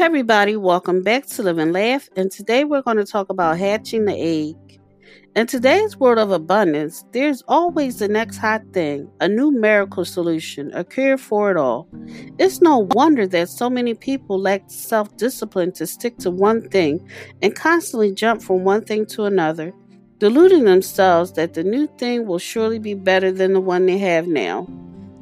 Hey everybody, welcome back to Live and Laugh, and today we're going to talk about hatching the egg. In today's world of abundance, there's always the next hot thing, a new miracle solution, a cure for it all. It's no wonder that so many people lack self-discipline to stick to one thing and constantly jump from one thing to another, deluding themselves that the new thing will surely be better than the one they have now.